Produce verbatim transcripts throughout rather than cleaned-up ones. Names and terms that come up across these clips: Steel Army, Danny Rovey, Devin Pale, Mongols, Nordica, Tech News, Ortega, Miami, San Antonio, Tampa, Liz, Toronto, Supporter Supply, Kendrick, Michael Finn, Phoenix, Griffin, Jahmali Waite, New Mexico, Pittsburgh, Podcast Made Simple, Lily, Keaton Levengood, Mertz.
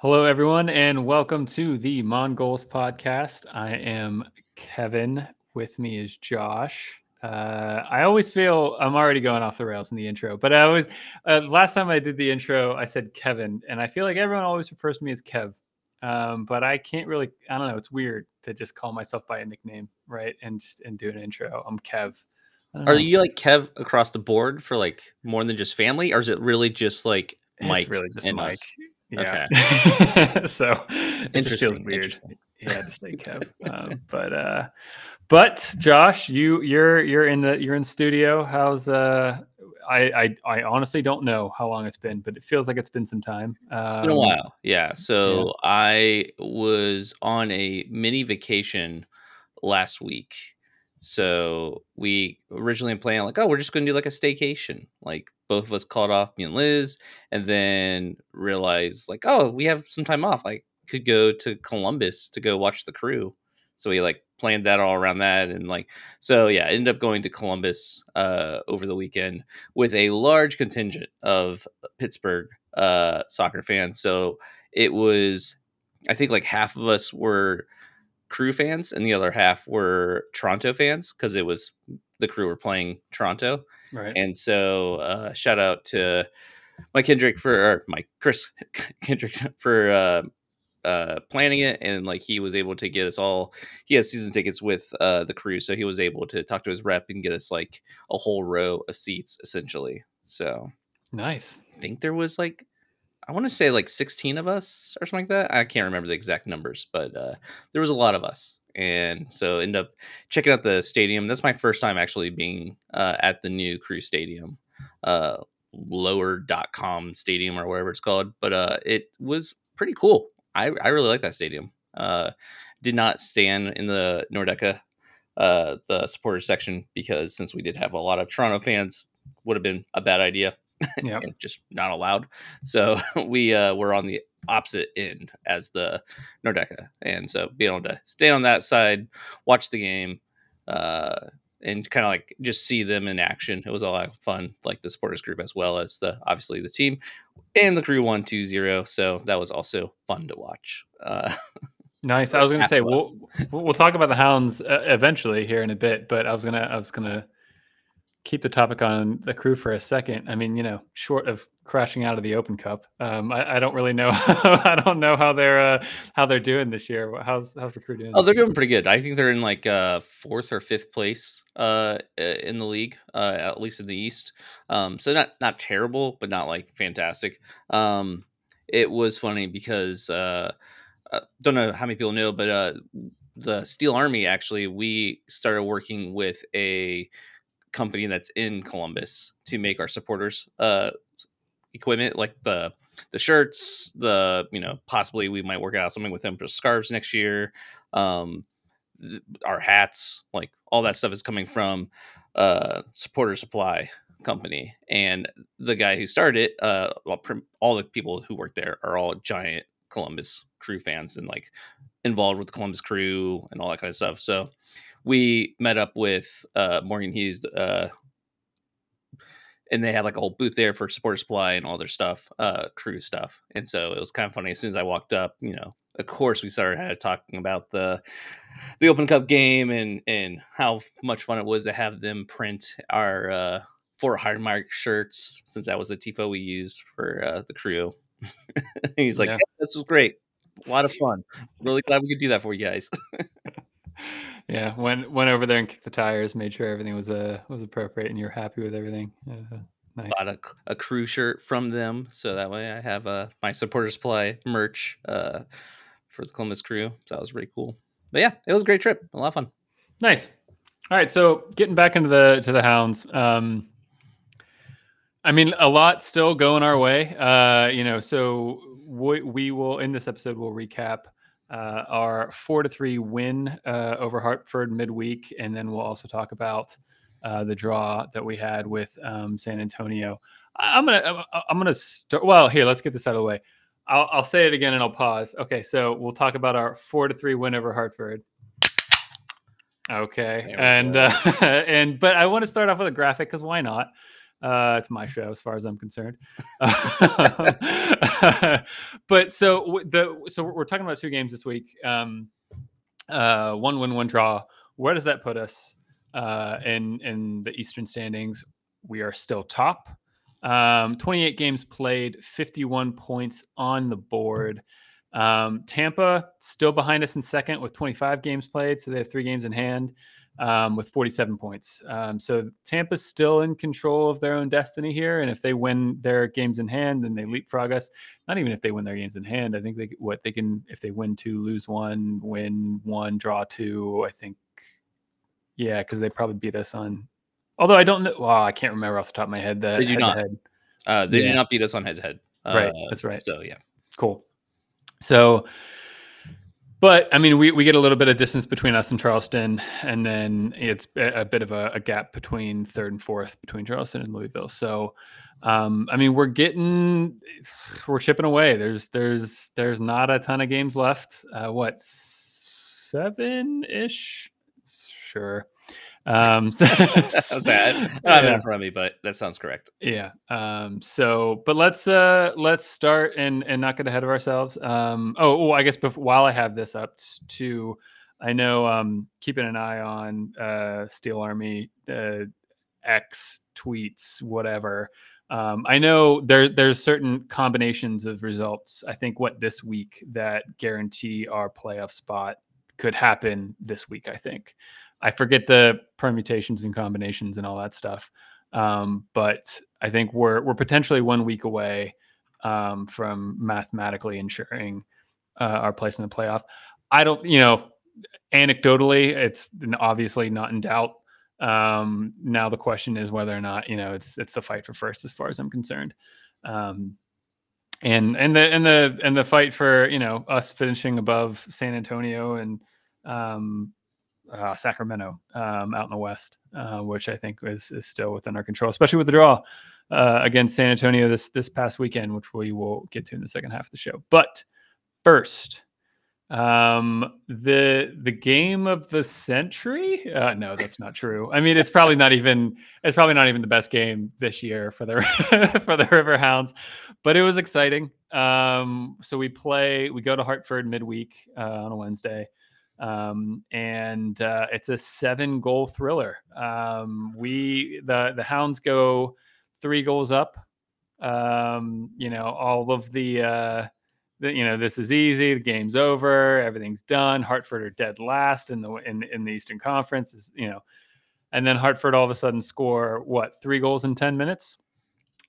Hello, everyone, and welcome to the Mongols podcast. I am Kevin. With me is Josh. Uh, I always feel I'm already going off the rails in the intro, but I always, uh, last time I did the intro, I said Kevin, and I feel like everyone always refers to me as Kev, um, but I can't really, I don't know, it's weird to just call myself by a nickname, right, and just and do an intro. I'm Kev. Are you like Kev across the board for like more than just family, or is it really just like Mike? It's really just and Mike. Us? Yeah. Okay. So it just feels weird. Yeah, to say Kev. um, but uh, but Josh, you you're you're in the you're in studio. How's uh? I, I I honestly don't know how long it's been, but it feels like it's been some time. Um, it's been a while. Yeah. So yeah. I was on a mini vacation last week. So we originally planned like, oh, we're just going to do like a staycation. Like both of us called off, me and Liz, and then realized like, oh, we have some time off. I could go to Columbus to go watch the Crew. So we like planned that all around that. And like, so yeah, ended up going to Columbus uh, over the weekend with a large contingent of Pittsburgh uh, soccer fans. So it was, I think like half of us were Crew fans and the other half were Toronto fans because it was the Crew were playing Toronto, right? And so uh shout out to Mike Kendrick for or Mike Chris Kendrick for uh uh planning it, and like he was able to get us all, he has season tickets with uh the Crew, so he was able to talk to his rep and get us like a whole row of seats essentially. So nice. I think there was like I want to say like sixteen of us or something like that. I can't remember the exact numbers, but uh, there was a lot of us. And so end up checking out the stadium. That's my first time actually being uh, at the new Crew Stadium, uh, lower dot com stadium or whatever it's called. But uh, it was pretty cool. I, I really like that stadium. Uh, did not stand in the Nordica, uh, the supporter section, because since we did have a lot of Toronto fans, would have been a bad idea. Yep. Just not allowed. So we uh, were on the opposite end as the Nordica, and so being able to stay on that side, watch the game, uh, and kind of like just see them in action. It was a lot of fun, like the supporters group as well as the obviously the team, and the Crew won two zero. So that was also fun to watch. Uh, nice. I was going to say we'll we'll talk about the Hounds uh, eventually here in a bit, but I was gonna I was gonna. keep the topic on the Crew for a second. I mean, you know, short of crashing out of the Open Cup, um, I, I don't really know. I don't know how they're uh, how they're doing this year. How's how's the Crew doing? Oh, they're doing pretty good. I think they're in like uh, fourth or fifth place uh, in the league, uh, at least in the East. Um, so not not terrible, but not like fantastic. Um, it was funny because uh, I don't know how many people know, but uh, the Steel Army actually, we started working with a company that's in Columbus to make our supporters uh equipment, like the the shirts, the, you know, possibly we might work out something with them for scarves next year, um th- our hats, like all that stuff is coming from uh Supporter Supply company, and the guy who started it, uh well, prim- all the people who work there are all giant Columbus Crew fans and like involved with the Columbus Crew and all that kind of stuff. So we met up with uh, Morgan Hughes, uh, and they had like a whole booth there for Supporter Supply and all their stuff, uh, Crew stuff. And so it was kind of funny. As soon as I walked up, you know, of course we started had, talking about the the Open Cup game and and how much fun it was to have them print our uh, Fort Heidemark shirts, since that was the Tifo we used for uh, the Crew. He's like, yeah. Yeah, this was great. A lot of fun. Really glad we could do that for you guys. Yeah, went went over there and kicked the tires, made sure everything was uh, was appropriate, and you're happy with everything. Uh, nice. Bought a, a Crew shirt from them, so that way I have uh, my Supporter Supply merch uh, for the Columbus Crew. So that was pretty cool. But yeah, it was a great trip, a lot of fun. Nice. All right, so getting back into the to the Hounds. Um, I mean, a lot still going our way. Uh, you know, so we, we will in this episode we'll recap. Uh, our four to three win uh, over Hartford midweek, and then we'll also talk about uh, the draw that we had with um, San Antonio. I- I'm gonna, I- I'm gonna start. Well, here, let's get this out of the way. I'll, I'll say it again, and I'll pause. Okay, so we'll talk about our four to three win over Hartford. Okay, and uh, and but I want to start off with a graphic because why not? Uh, it's my show as far as I'm concerned. But so the so we're talking about two games this week. Um, uh, one win, one draw. Where does that put us uh, in in the Eastern standings? We are still top. Um, twenty-eight games played, fifty-one points on the board. Um, Tampa still behind us in second with twenty-five games played, so they have three games in hand. Um, with forty-seven points. Um, so Tampa's still in control of their own destiny here. And if they win their games in hand, then they leapfrog us. Not even if they win their games in hand. I think they what they can, if they win two, lose one, win one, draw two, I think. Yeah, because they probably beat us on. Although I don't know. Well, I can't remember off the top of my head. That they do not. Uh, they yeah. do not beat us on head-to-head. Uh, right. That's right. So, yeah. Cool. So... But, I mean, we, we get a little bit of distance between us and Charleston, and then it's a, a bit of a, a gap between third and fourth between Charleston and Louisville. So, um, I mean, we're getting – we're chipping away. There's there's there's not a ton of games left. Uh, what, seven-ish? Sure. Um, so, How's that? Not yeah. in front of me, but that sounds correct. Yeah. Um, so, but let's, uh, let's start and, and not get ahead of ourselves. Um, oh, oh I guess before, while I have this up to, I know, um, keeping an eye on, uh, Steel Army, uh, X tweets, whatever. Um, I know there, there's certain combinations of results. I think what this week that guarantee our playoff spot could happen this week, I think. I forget the permutations and combinations and all that stuff. Um, but I think we're we're potentially one week away um, from mathematically ensuring uh, our place in the playoff. I don't, you know, anecdotally, it's obviously not in doubt. Um, now the question is whether or not, you know, it's it's the fight for first as far as I'm concerned. Um, and and the and the and the fight for, you know, us finishing above San Antonio and um Uh, Sacramento um, out in the West, uh, which I think is, is still within our control, especially with the draw uh, against San Antonio this this past weekend, which we will get to in the second half of the show. But first, um, the the game of the century? Uh, no, that's not true. I mean, it's probably not even it's probably not even the best game this year for the for the River Hounds, but it was exciting. Um, so we play we go to Hartford midweek uh, on a Wednesday. Um, and, uh, it's a seven goal thriller. Um, we, the, the Hounds go three goals up. Um, you know, all of the, uh, the, you know, this is easy. The game's over. Everything's done. Hartford are dead last in the, in, in the Eastern Conference, you know, and then Hartford all of a sudden score what, three goals in ten minutes.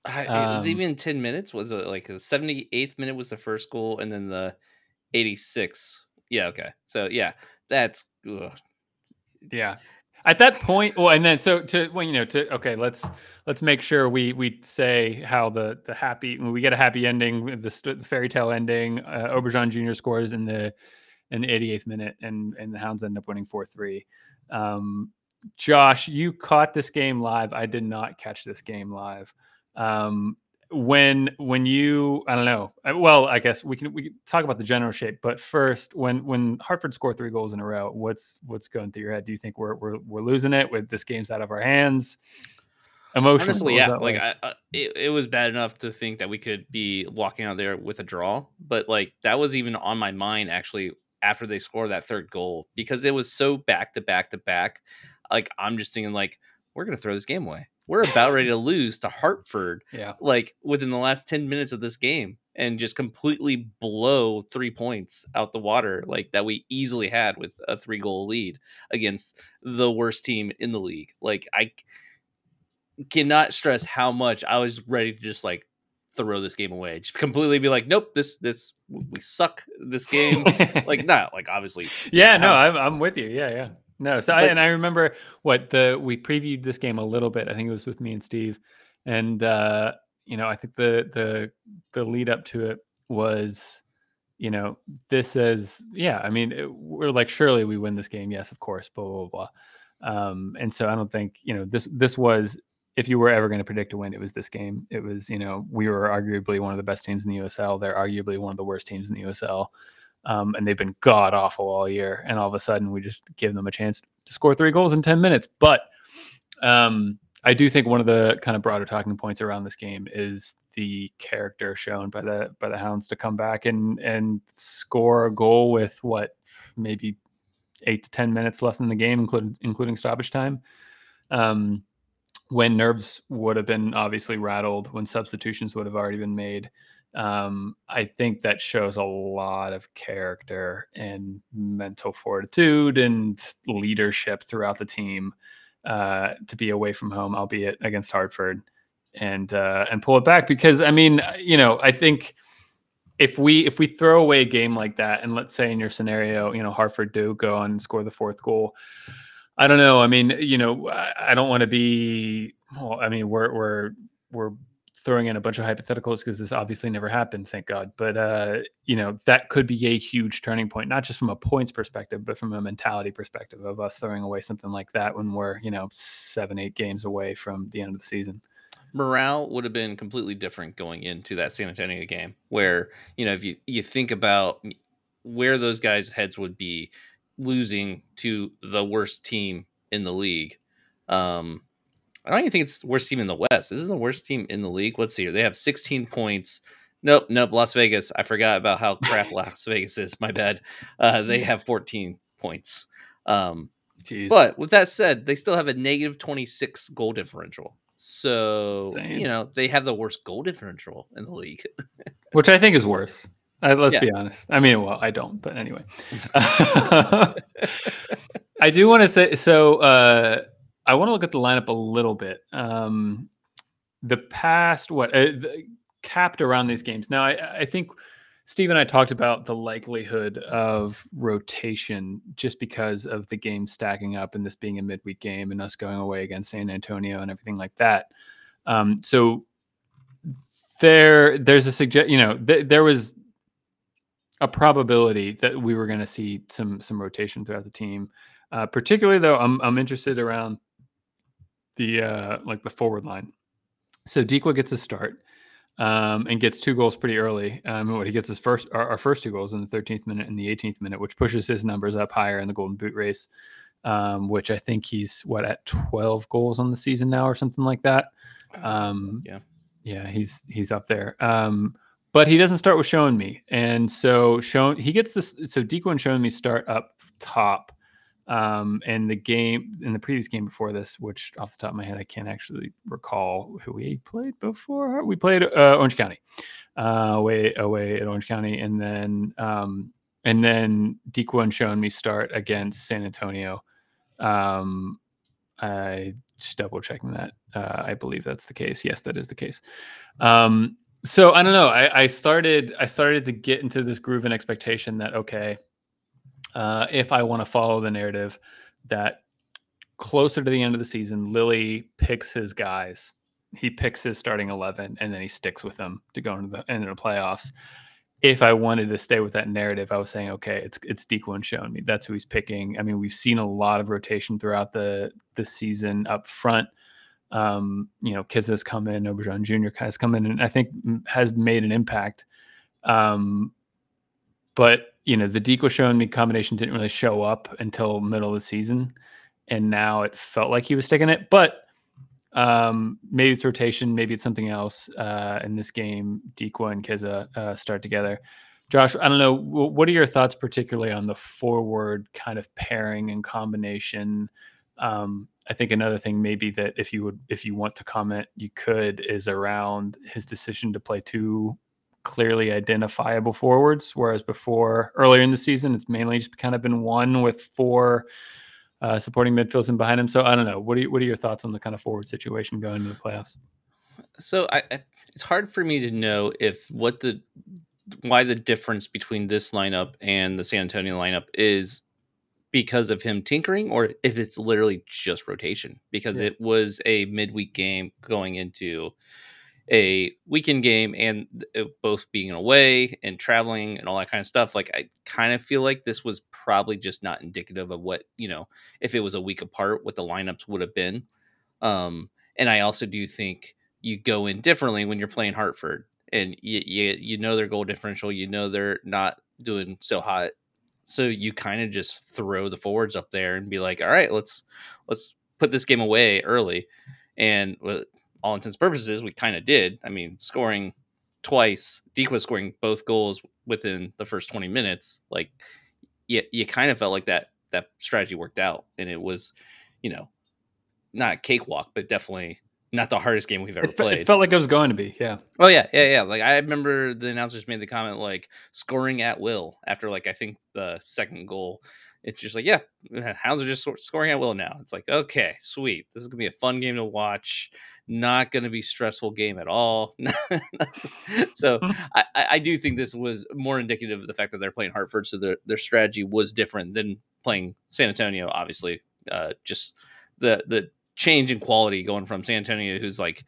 I, it um, was even ten minutes. Was it like the seventy-eighth minute was the first goal? And then the eighty-sixth. Yeah. Okay. So yeah, that's ugh. yeah. At that point, well, and then so to well, you know, to okay, let's let's make sure we we say how the the happy we get a happy ending, the, the fairy tale ending. Uh, Aubergeon Junior scores in the in the eighty-eighth minute, and and the Hounds end up winning four three. Um, Josh, you caught this game live. I did not catch this game live. Um, When when you I don't know well I guess we can we can talk about the general shape, but first when when Hartford scored three goals in a row, what's what's going through your head? Do you think we're we're we're losing it? With this game's out of our hands? Emotionally, honestly, yeah. Like, like? I, I, it, it was bad enough to think that we could be walking out there with a draw, but like that was even on my mind actually after they scored that third goal because it was so back to back to back. Like I'm just thinking like we're gonna throw this game away. We're about ready to lose to Hartford, yeah. like within the last ten minutes of this game, and just completely blow three points out the water, like that we easily had with a three goal lead against the worst team in the league. Like I cannot stress how much I was ready to just like throw this game away, just completely be like, nope, this this we suck this game. Like not like obviously. Yeah, no, I'm I'm with you. Yeah, yeah. No, so but, I, and I remember what the we previewed this game a little bit. I think it was with me and Steve, and uh, you know I think the the the lead up to it was, you know, this is yeah. I mean, it, we're like surely we win this game. Yes, of course. Blah blah blah. Um, and so I don't think you know this this was if you were ever going to predict a win, it was this game. It was you know we were arguably one of the best teams in the U S L. They're arguably one of the worst teams in the U S L. Um, and they've been god awful all year. And all of a sudden we just give them a chance to score three goals in ten minutes. But um, I do think one of the kind of broader talking points around this game is the character shown by the by the Hounds to come back and and score a goal with what maybe eight to ten minutes left in the game, including including stoppage time. Um, when nerves would have been obviously rattled, when substitutions would have already been made. Um, I think that shows a lot of character and mental fortitude and leadership throughout the team uh, to be away from home, albeit against Hartford, and uh, and pull it back. Because, I mean, you know, I think if we if we throw away a game like that, and let's say in your scenario, you know, Hartford do go and score the fourth goal. I don't know. I mean, you know, I, I don't want to be. Well, I mean, we're we're we're. throwing in a bunch of hypotheticals because this obviously never happened, thank God. But, uh, you know, that could be a huge turning point, not just from a points perspective, but from a mentality perspective of us throwing away something like that when we're, you know, seven, eight games away from the end of the season. Morale would have been completely different going into that San Antonio game where, you know, if you, you think about where those guys' heads would be losing to the worst team in the league. Um, I don't even think it's the worst team in the West. This is the worst team in the league. Let's see here. They have sixteen points. Nope, nope. Las Vegas. I forgot about how crap Las Vegas is. My bad. Uh, they have fourteen points. Um, but with that said, they still have a negative twenty-six goal differential. So, Same. you know, they have the worst goal differential in the league. Which I think is worse. I, let's yeah. be honest. I mean, well, I don't. But anyway. I do want to say, so... Uh, I want to look at the lineup a little bit. Um, the past, what uh, the, capped around these games. Now, I, I think Steve and I talked about the likelihood of rotation just because of the game stacking up and this being a midweek game and us going away against San Antonio and everything like that. Um, so there, there's a suggest. You know, th- there was a probability that we were going to see some some rotation throughout the team. Uh, particularly though, I'm I'm interested around. The uh, like the forward line. So Dequa gets a start um, and gets two goals pretty early. Um, he gets his first our, our first two goals in the thirteenth minute and the eighteenth minute, which pushes his numbers up higher in the Golden Boot race, um, which I think he's what at twelve goals on the season now or something like that. Um, yeah, yeah, he's he's up there. Um, but he doesn't start with Showing Me, and so Showing he gets this. So Dequa and Showing Me start up top. Um, and the game in the previous game before this, which off the top of my head, I can't actually recall who we played before. We played uh, Orange County, uh, away away at Orange County, and then um, and then Dequa and Showing Me start against San Antonio. Um, I just double checking that. Uh, I believe that's the case. Yes, that is the case. Um, so I don't know. I, I started I started to get into this groove and expectation that okay. Uh, if I want to follow the narrative that closer to the end of the season, Lily picks his guys, he picks his starting eleven, and then he sticks with them to go into the end of the playoffs. If I wanted to stay with that narrative, I was saying, okay, it's it's Dequa and Showing Me. That's who he's picking. I mean, we've seen a lot of rotation throughout the the season up front. Um, you know, Kiz has come in, Aubergeon Junior has come in, and I think has made an impact. Um, but you know, the Dequa Showing Me combination didn't really show up until middle of the season. And now it felt like he was sticking it, but um, maybe it's rotation. Maybe it's something else uh, in this game. Dequa and Kiza uh, start together. Josh, I don't know. W- what are your thoughts particularly on the forward kind of pairing and combination? Um, I think another thing maybe that if you would, if you want to comment, you could is around his decision to play two clearly identifiable forwards, whereas before earlier in the season it's mainly just kind of been one with four uh supporting midfielders and behind him. So I don't know, what are you, what are your thoughts on the kind of forward situation going into the playoffs? So I, I it's hard for me to know if what the why the difference between this lineup and the San Antonio lineup is because of him tinkering or if it's literally just rotation, because yeah. It was a midweek game going into a weekend game and both being away and traveling and all that kind of stuff. Like I kind of feel like this was probably just not indicative of what, you know, if it was a week apart, what the lineups would have been. Um, and I also do think you go in differently when you're playing Hartford and you, you, you know, their goal differential, you know, they're not doing so hot. So you kind of just throw the forwards up there and be like, all right, let's, let's put this game away early. And with all intents and purposes, we kind of did. I mean, scoring twice, Dequa scoring both goals within the first twenty minutes, like you, you kind of felt like that that strategy worked out. And it was, you know, not a cakewalk, but definitely not the hardest game we've ever it played. Fe- it felt like it was going to be, yeah. Oh, yeah, yeah, yeah. Like, I remember the announcers made the comment, like, scoring at will after, like, I think the second goal. It's just like, yeah, Hounds are just scoring at will now. It's like, okay, sweet. This is going to be a fun game to watch. Not going to be a stressful game at all. So I, I do think this was more indicative of the fact that they're playing Hartford, so their, their strategy was different than playing San Antonio, obviously. Uh, just the the change in quality going from San Antonio, who's like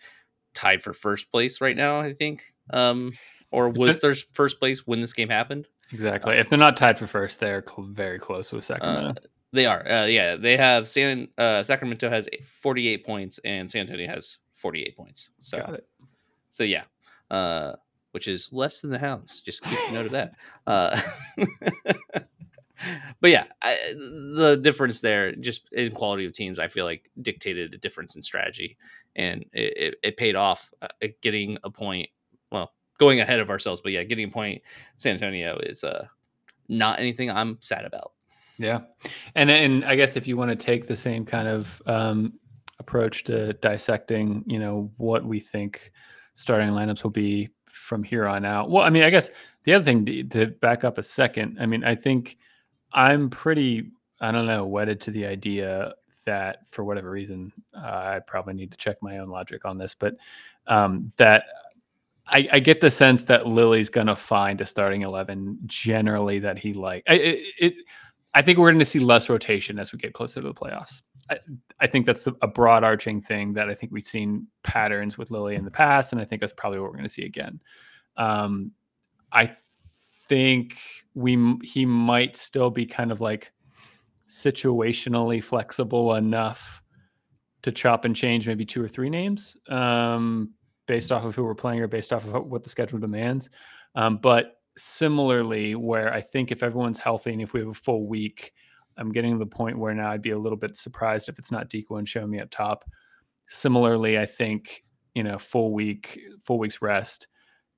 tied for first place right now, I think, um, or was their first place when this game happened. Exactly. If they're not tied for first, they're cl- very close with Sacramento. Uh, they are. Uh, yeah, they have San uh, Sacramento has forty-eight points and San Antonio has forty-eight points. So, got it. So yeah, uh, which is less than the Hounds. Just keep note of that. Uh, but yeah, I, the difference there, just in quality of teams, I feel like dictated a difference in strategy, and it, it, it paid off. Uh, getting a point. Well, going ahead of ourselves, but yeah, getting a point San Antonio is uh not anything I'm sad about. Yeah. And and I guess if you want to take the same kind of um approach to dissecting, you know, what we think starting lineups will be from here on out. Well, I mean, I guess the other thing to, to back up a second, I mean, I think I'm pretty, I don't know, wedded to the idea that for whatever reason, uh, I probably need to check my own logic on this, but um that I, I get the sense that Lily's going to find a starting eleven generally that he like. I, it, it, I think we're going to see less rotation as we get closer to the playoffs. I, I think that's a broad arching thing that I think we've seen patterns with Lily in the past, and I think that's probably what we're going to see again. Um, I think we he might still be kind of like situationally flexible enough to chop and change maybe two or three names. Um based off of who we're playing or based off of what the schedule demands. Um, but similarly, where I think if everyone's healthy and if we have a full week, I'm getting to the point where now I'd be a little bit surprised if it's not Dequa and show me up top. Similarly, I think, you know, full week, full week's rest,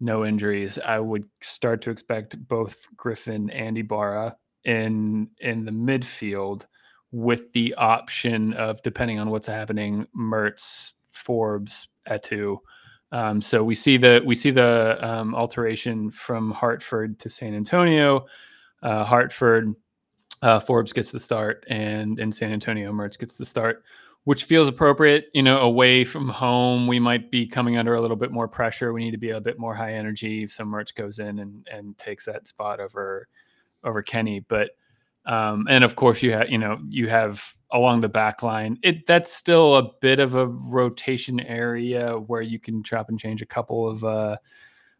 no injuries. I would start to expect both Griffin and Ibarra in, in the midfield with the option of, depending on what's happening, Mertz, Forbes, Etu. Um, so we see the we see the um, alteration from Hartford to San Antonio. Uh, Hartford, uh, Forbes gets the start, and in San Antonio, Mertz gets the start, which feels appropriate. You know, away from home, we might be coming under a little bit more pressure. We need to be a bit more high energy. So Mertz goes in and, and takes that spot over over Kenny. But um, and of course you have you know you have. along the back line, it that's still a bit of a rotation area where you can chop and change a couple of uh,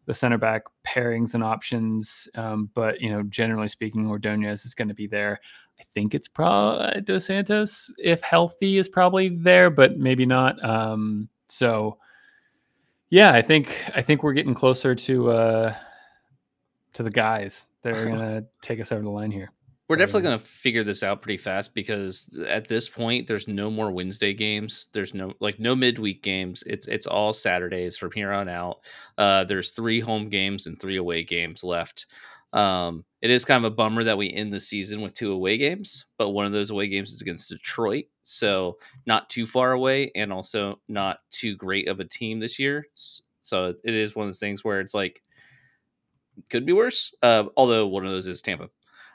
the center back pairings and options. Um, but, you know, generally speaking, Ordóñez is going to be there. I think it's probably Dos Santos, if healthy, is probably there, but maybe not. Um, so, yeah, I think I think we're getting closer to uh, to the guys that are going to take us over the line here. We're definitely going to figure this out pretty fast, because at this point, there's no more Wednesday games. There's no like no midweek games. It's it's all Saturdays from here on out. Uh, there's three home games and three away games left. Um, it is kind of a bummer that we end the season with two away games, but one of those away games is against Detroit. So not too far away, and also not too great of a team this year. So it is one of those things where it's like, could be worse. Uh, although one of those is Tampa.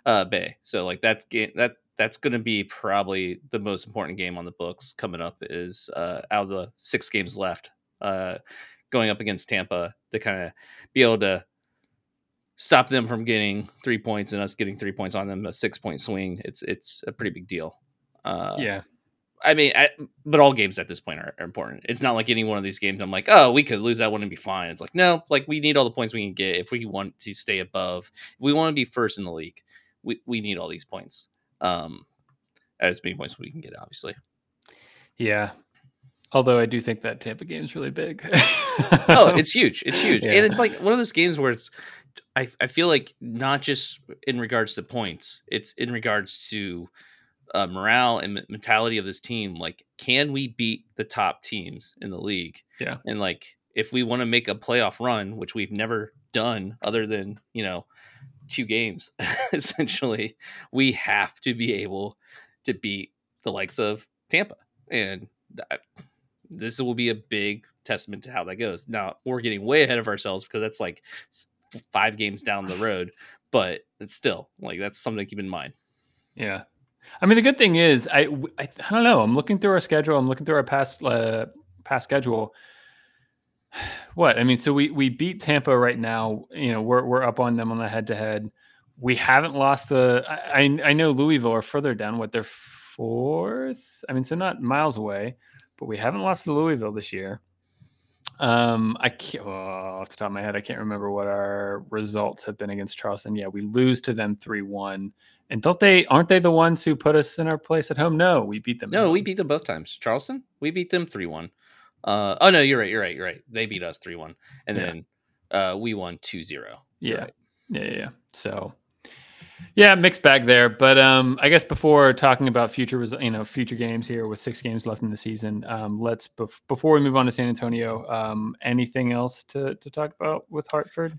Uh, Bay. So like that's that that's going to be probably the most important game on the books coming up, is uh, out of the six games left, uh, going up against Tampa, to kind of be able to stop them from getting three points and us getting three points on them, a six point swing. It's it's a pretty big deal. Uh, yeah. I mean, I, but all games at this point are, are important. It's not like any one of these games I'm like, oh, we could lose that one and be fine. It's like, no, like we need all the points we can get if we want to stay above. If we want to be first in the league, We we need all these points, um, as many points we can get, obviously. Yeah. Although I do think that Tampa game is really big. Oh, it's huge. It's huge. Yeah. And it's like one of those games where it's, I, I feel like not just in regards to points, it's in regards to uh, morale and mentality of this team. Like, can we beat the top teams in the league? Yeah. And like, if we want to make a playoff run, which we've never done other than, you know, two games, essentially, we have to be able to beat the likes of Tampa. And that, this will be a big testament to how that goes. Now, we're getting way ahead of ourselves because that's like five games down the road, but it's still like, that's something to keep in mind. Yeah. I mean, the good thing is, I, I, I don't know. I'm looking through our schedule. I'm looking through our past, uh, past schedule. What? I mean, so we, we beat Tampa right now. You know, we're, we're up on them on the head to head. We haven't lost the, I, I know Louisville are further down. What, they're fourth? I mean, so not miles away, but we haven't lost to Louisville this year. Um, I can't, oh, off the top of my head, I can't remember what our results have been against Charleston. Yeah, we lose to them three one. And don't they, aren't they the ones who put us in our place at home? No, we beat them. No, we beat them both times. Charleston, we beat them three one. Uh, oh, no, you're right. You're right. You're right. They beat us three one. And yeah. then uh, we won two zero. Yeah. Right. yeah. Yeah. Yeah. So, yeah, mixed bag there. But um, I guess before talking about future, you know, future games here with six games left in the season, um, let's bef- before we move on to San Antonio, um, anything else to, to talk about with Hartford?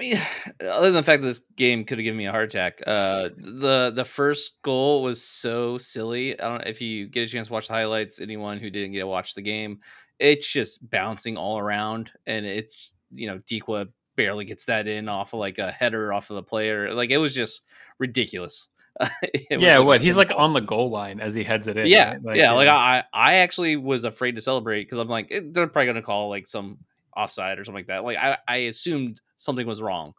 Yeah, other than the fact that this game could have given me a heart attack. Uh, the the first goal was so silly. I don't know if you get a chance to watch the highlights. Anyone who didn't get to watch the game, it's just bouncing all around, and it's, you know, Dequa barely gets that in off of like a header off of the player. Like, it was just ridiculous. it yeah, was what he's like on the goal line as he heads it in. Yeah, right? like, yeah. Like know. I I actually was afraid to celebrate because I'm like, they're probably gonna call like some offside or something like that. Like, I, I assumed something was wrong.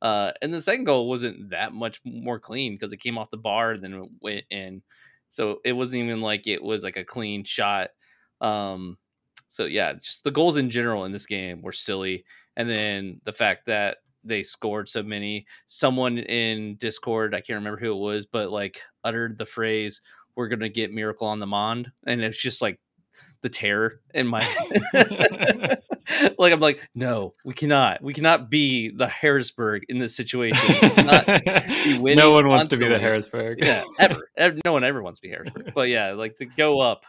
Uh, and the second goal wasn't that much more clean because it came off the bar and then it went in. So it wasn't even like it was like a clean shot. Um, so yeah, just the goals in general in this game were silly. And then the fact that they scored so many, someone in Discord, I can't remember who it was, but like uttered the phrase, we're going to get Miracle on the Mond. And it's just like the terror in my head. Like, I'm like, no, we cannot. We cannot be the Harrisburg in this situation. No one wants to be the Harrisburg. Yeah, ever. No one ever wants to be Harrisburg. But yeah, like to go up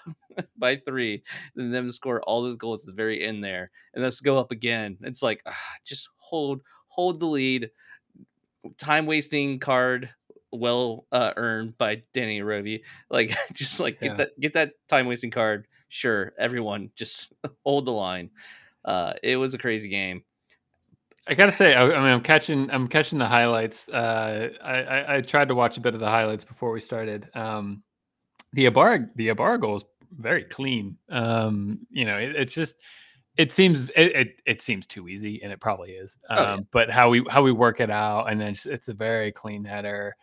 by three and then score all those goals at the very end there. And let's go up again. It's like, ugh, just hold, hold the lead. Time wasting card. Well uh, earned by Danny Rovey. Like, just like get yeah. that, get that time wasting card. Sure. Everyone just hold the line. Uh, it was a crazy game. I gotta say, I, I mean, I'm catching, I'm catching the highlights. Uh, I, I, I tried to watch a bit of the highlights before we started. Um, the Ibarra, the Ibarra goal is very clean. Um, you know, it, it's just, it seems, it, it, it seems too easy, and it probably is. Um, oh, yeah. But how we, how we work it out, and then it's, it's a very clean header.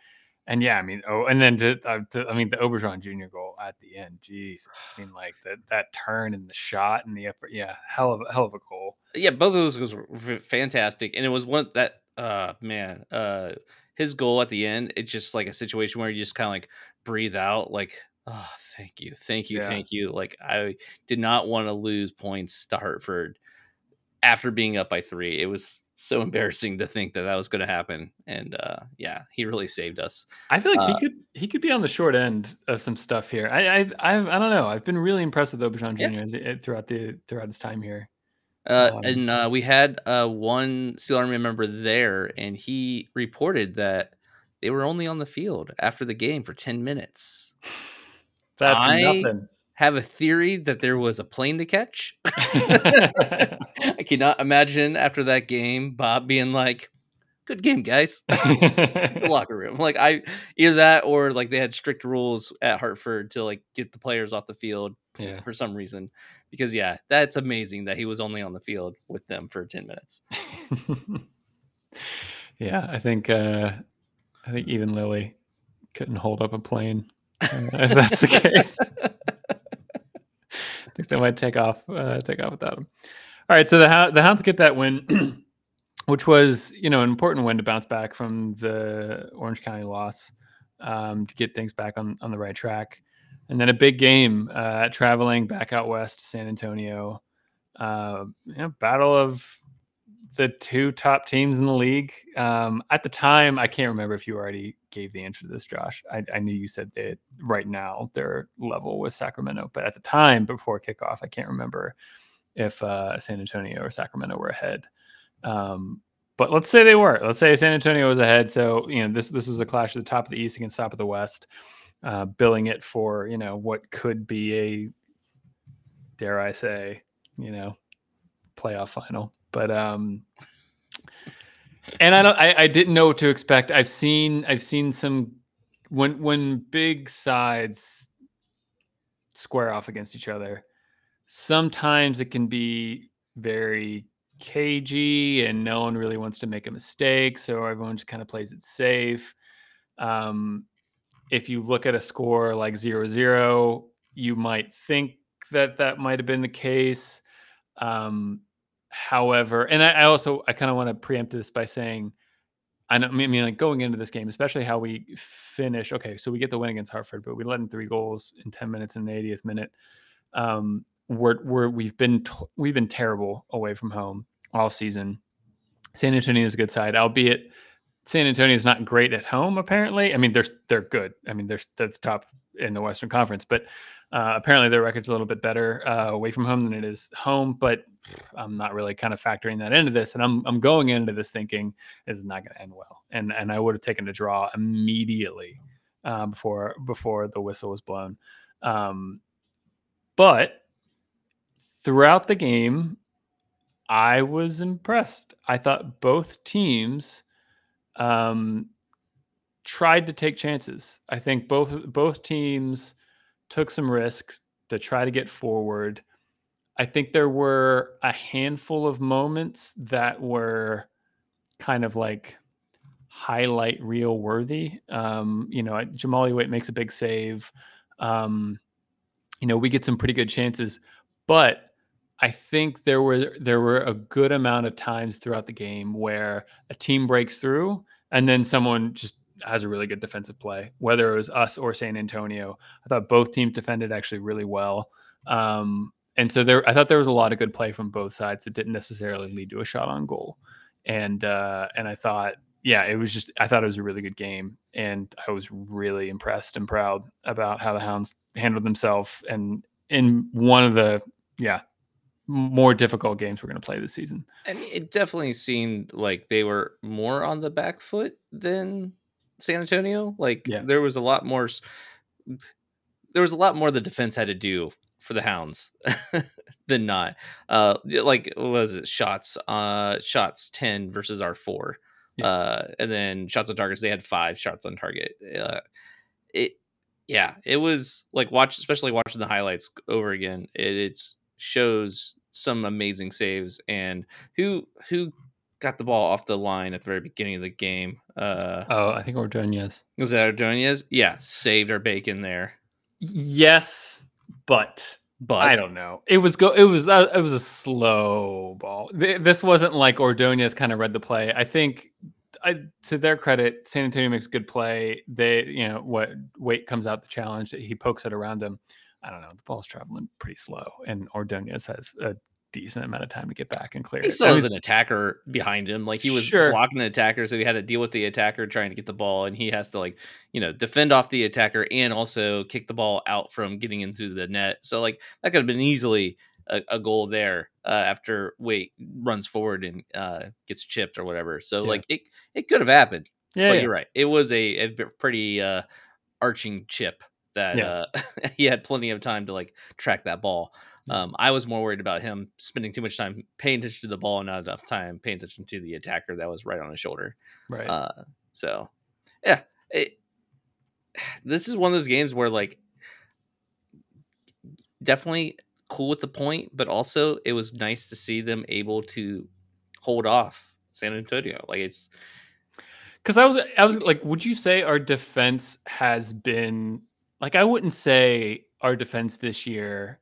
And yeah, I mean, oh, and then to, uh, to, I mean, the Obergeon Junior goal at the end, geez, I mean, like that that turn and the shot and the effort, yeah, hell of a hell of a goal. Yeah, both of those goals were fantastic, and it was one that, uh, man, uh, his goal at the end, it's just like a situation where you just kind of like breathe out, like, oh, thank you, thank you, yeah. thank you. Like, I did not want to lose points to Hartford after being up by three. It was so embarrassing to think that that was going to happen. And uh, yeah, he really saved us. I feel like uh, he could, he could be on the short end of some stuff here. I, I, I, I don't know. I've been really impressed with Aubergeon Junior Yeah. throughout the, throughout his time here. Uh, um, and uh, we had uh, one SEAL Army member there, and he reported that they were only on the field after the game for ten minutes. That's I, nothing. Have a theory that there was a plane to catch. I cannot imagine after that game, Bob being like, good game, guys. The locker room. Like, I either that or like they had strict rules at Hartford to like get the players off the field yeah. for some reason, because yeah, that's amazing that he was only on the field with them for ten minutes. Yeah. I think, uh, I think even Lily couldn't hold up a plane uh, if that's the case. I think they might take off, uh, take off without him. All right, so the the Hounds get that win, which was, you know, an important win to bounce back from the Orange County loss, um, to get things back on, on the right track. And then a big game, uh, traveling back out west to San Antonio, uh, you know, battle of the two top teams in the league. Um, at the time, I can't remember if you already gave the answer to this, Josh. I, I knew you said that right now their level was Sacramento, but at the time before kickoff, I can't remember if uh, San Antonio or Sacramento were ahead. Um, but let's say they were. Let's say San Antonio was ahead. So, you know, this this was a clash at the top of the East against top of the West, uh, billing it for, you know, what could be a, dare I say, you know, playoff final. But um, and I don't, I, I didn't know what to expect. I've seen, I've seen some when when big sides square off against each other. Sometimes it can be very cagey, and no one really wants to make a mistake, so everyone just kind of plays it safe. Um, if you look at a score like zero zero, you might think that that might have been the case. Um, However, and I, I also I kind of want to preempt this by saying, I, don't, I mean, like going into this game, especially how we finish. Okay, so we get the win against Hartford, but we let in three goals in ten minutes in the eightieth minute. Um, we're we're we've been t- we've been terrible away from home all season. San Antonio is a good side, albeit San Antonio is not great at home. Apparently, I mean they're they're good. I mean they're they're the top in the Western Conference, but uh, apparently their record's a little bit better uh, away from home than it is home. But I'm not really kind of factoring that into this, and I'm I'm going into this thinking this is not going to end well, and and I would have taken a draw immediately uh, before before the whistle was blown. Um, but throughout the game, I was impressed. I thought both teams um, tried to take chances. I think both both teams took some risks to try to get forward. I think there were a handful of moments that were kind of like highlight reel worthy. Um, you know, Jahmali Waite makes a big save. Um, you know, we get some pretty good chances, but I think there were there were a good amount of times throughout the game where a team breaks through and then someone just has a really good defensive play, whether it was us or San Antonio. I thought both teams defended actually really well. Um, And so there, I thought there was a lot of good play from both sides that didn't necessarily lead to a shot on goal. And, uh, and I thought, yeah, it was just, I thought it was a really good game, and I was really impressed and proud about how the Hounds handled themselves. And in one of the, yeah, more difficult games we're going to play this season. I mean, it definitely seemed like they were more on the back foot than San Antonio. Like yeah. there was a lot more, there was a lot more the defense had to do for the Hounds than not. Uh, like, what was it? Shots, uh, shots ten versus our four. Yeah. Uh, and then shots on targets, they had five shots on target. Uh, it, yeah, it was like watch, especially watching the highlights over again. It it's, shows some amazing saves, and who, who got the ball off the line at the very beginning of the game. Uh, Oh, I think Ordóñez. Was that Ordóñez? Yeah. Saved our bacon there. Yes. But, but I don't know. It was go. It was uh, it was a slow ball. This wasn't like Ordóñez kind of read the play. I think, I, to their credit, San Antonio makes good play. They, you know, what Waite comes out the challenge that he pokes it around him. I don't know. The ball's traveling pretty slow, and Ordóñez has a decent amount of time to get back and clear it. He still has an attacker behind him. Like, he was sure. blocking the attacker, so he had to deal with the attacker trying to get the ball, and he has to, like, you know, defend off the attacker and also kick the ball out from getting into the net. So, like, that could have been easily a, a goal there uh, after Waite runs forward and uh, gets chipped or whatever. So, yeah. like, it it could have happened. Yeah, but yeah. you're right. It was a, a pretty uh, arching chip that yeah. uh, he had plenty of time to, like, track that ball. Um, I was more worried about him spending too much time paying attention to the ball and not enough time paying attention to the attacker that was right on his shoulder. Right. Uh, so, yeah, it, this is one of those games where, like, definitely cool with the point, but also it was nice to see them able to hold off San Antonio. Like, it's because I was, I was like, would you say our defense has been like? I wouldn't say our defense this year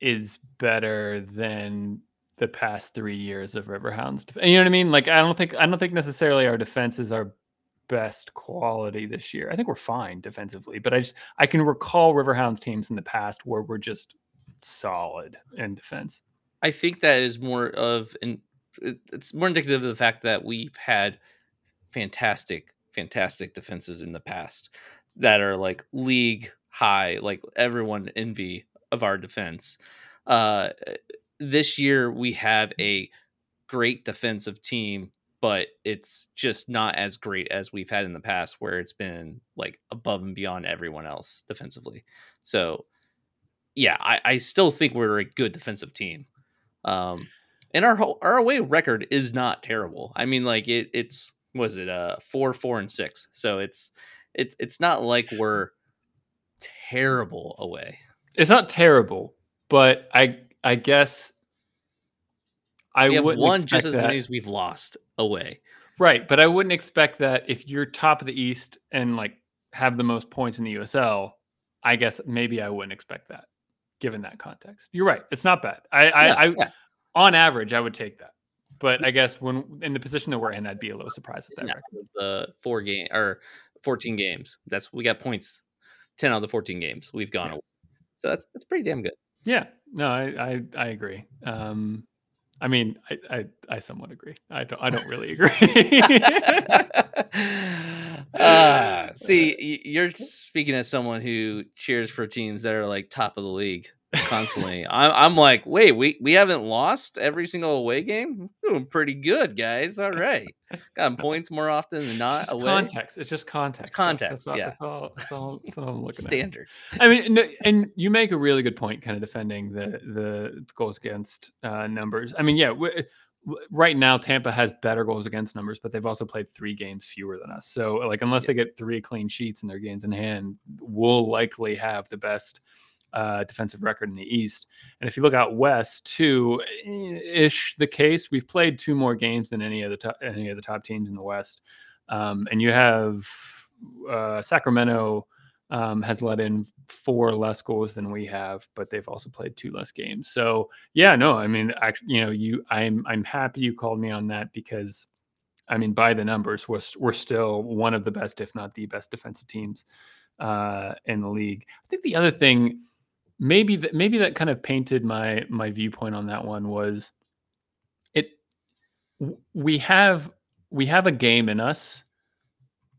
is better than the past three years of Riverhounds. You know what I mean? Like, I don't think I don't think necessarily our defense is our best quality this year. I think we're fine defensively, but I just I can recall Riverhounds teams in the past where we're just solid in defense. I think that is more of an it, it's more indicative of the fact that we've had fantastic, fantastic defenses in the past that are like league high, like everyone envy of our defense. Uh, this year we have a great defensive team, but it's just not as great as we've had in the past where it's been like above and beyond everyone else defensively. So yeah, I, I still think we're a good defensive team. Um, and our whole, our away record is not terrible. I mean, like it, it's, was it uh four, four and six. So it's, it's, it's not like we're terrible away. It's not terrible, but I, I guess I we wouldn't won just as that. Many as we've lost away. Right. But I wouldn't expect that if you're top of the East and like have the most points in the U S L, I guess maybe I wouldn't expect that given that context. You're right. It's not bad. I, I, yeah, I yeah. On average, I would take that. But I guess when in the position that we're in, I'd be a little surprised with that. The uh, four game or fourteen games. That's we got points. ten out of the fourteen games we've gone yeah. away. So that's, that's pretty damn good. Yeah, no, I, I, I agree. Um, I mean, I, I, I somewhat agree. I don't, I don't really agree. uh, see, you're speaking as someone who cheers for teams that are like top of the league constantly. I'm, I'm like, wait, we, we haven't lost every single away game. We're doing pretty good, guys. All right, got points more often than not. It's just away. Context. It's just context. It's context. That's all, yeah. That's all. That's all. That's all I'm looking standards. At. Standards. I mean, and you make a really good point, kind of defending the the goals against uh, numbers. I mean, yeah. We, right now, Tampa has better goals against numbers, but they've also played three games fewer than us. So, like, unless yeah. they get three clean sheets in their games in hand, we'll likely have the best uh defensive record in the East. And if you look out west too ish the case, we've played two more games than any of the top any of the top teams in the West, um and you have uh Sacramento um has let in four less goals than we have, but they've also played two less games. So yeah, no, I mean, actually, you know, you I'm I'm happy you called me on that, because I mean, by the numbers, we're, we're still one of the best, if not the best defensive teams uh in the league. I think the other thing Maybe that maybe that kind of painted my my viewpoint on that one was it we have we have a game in us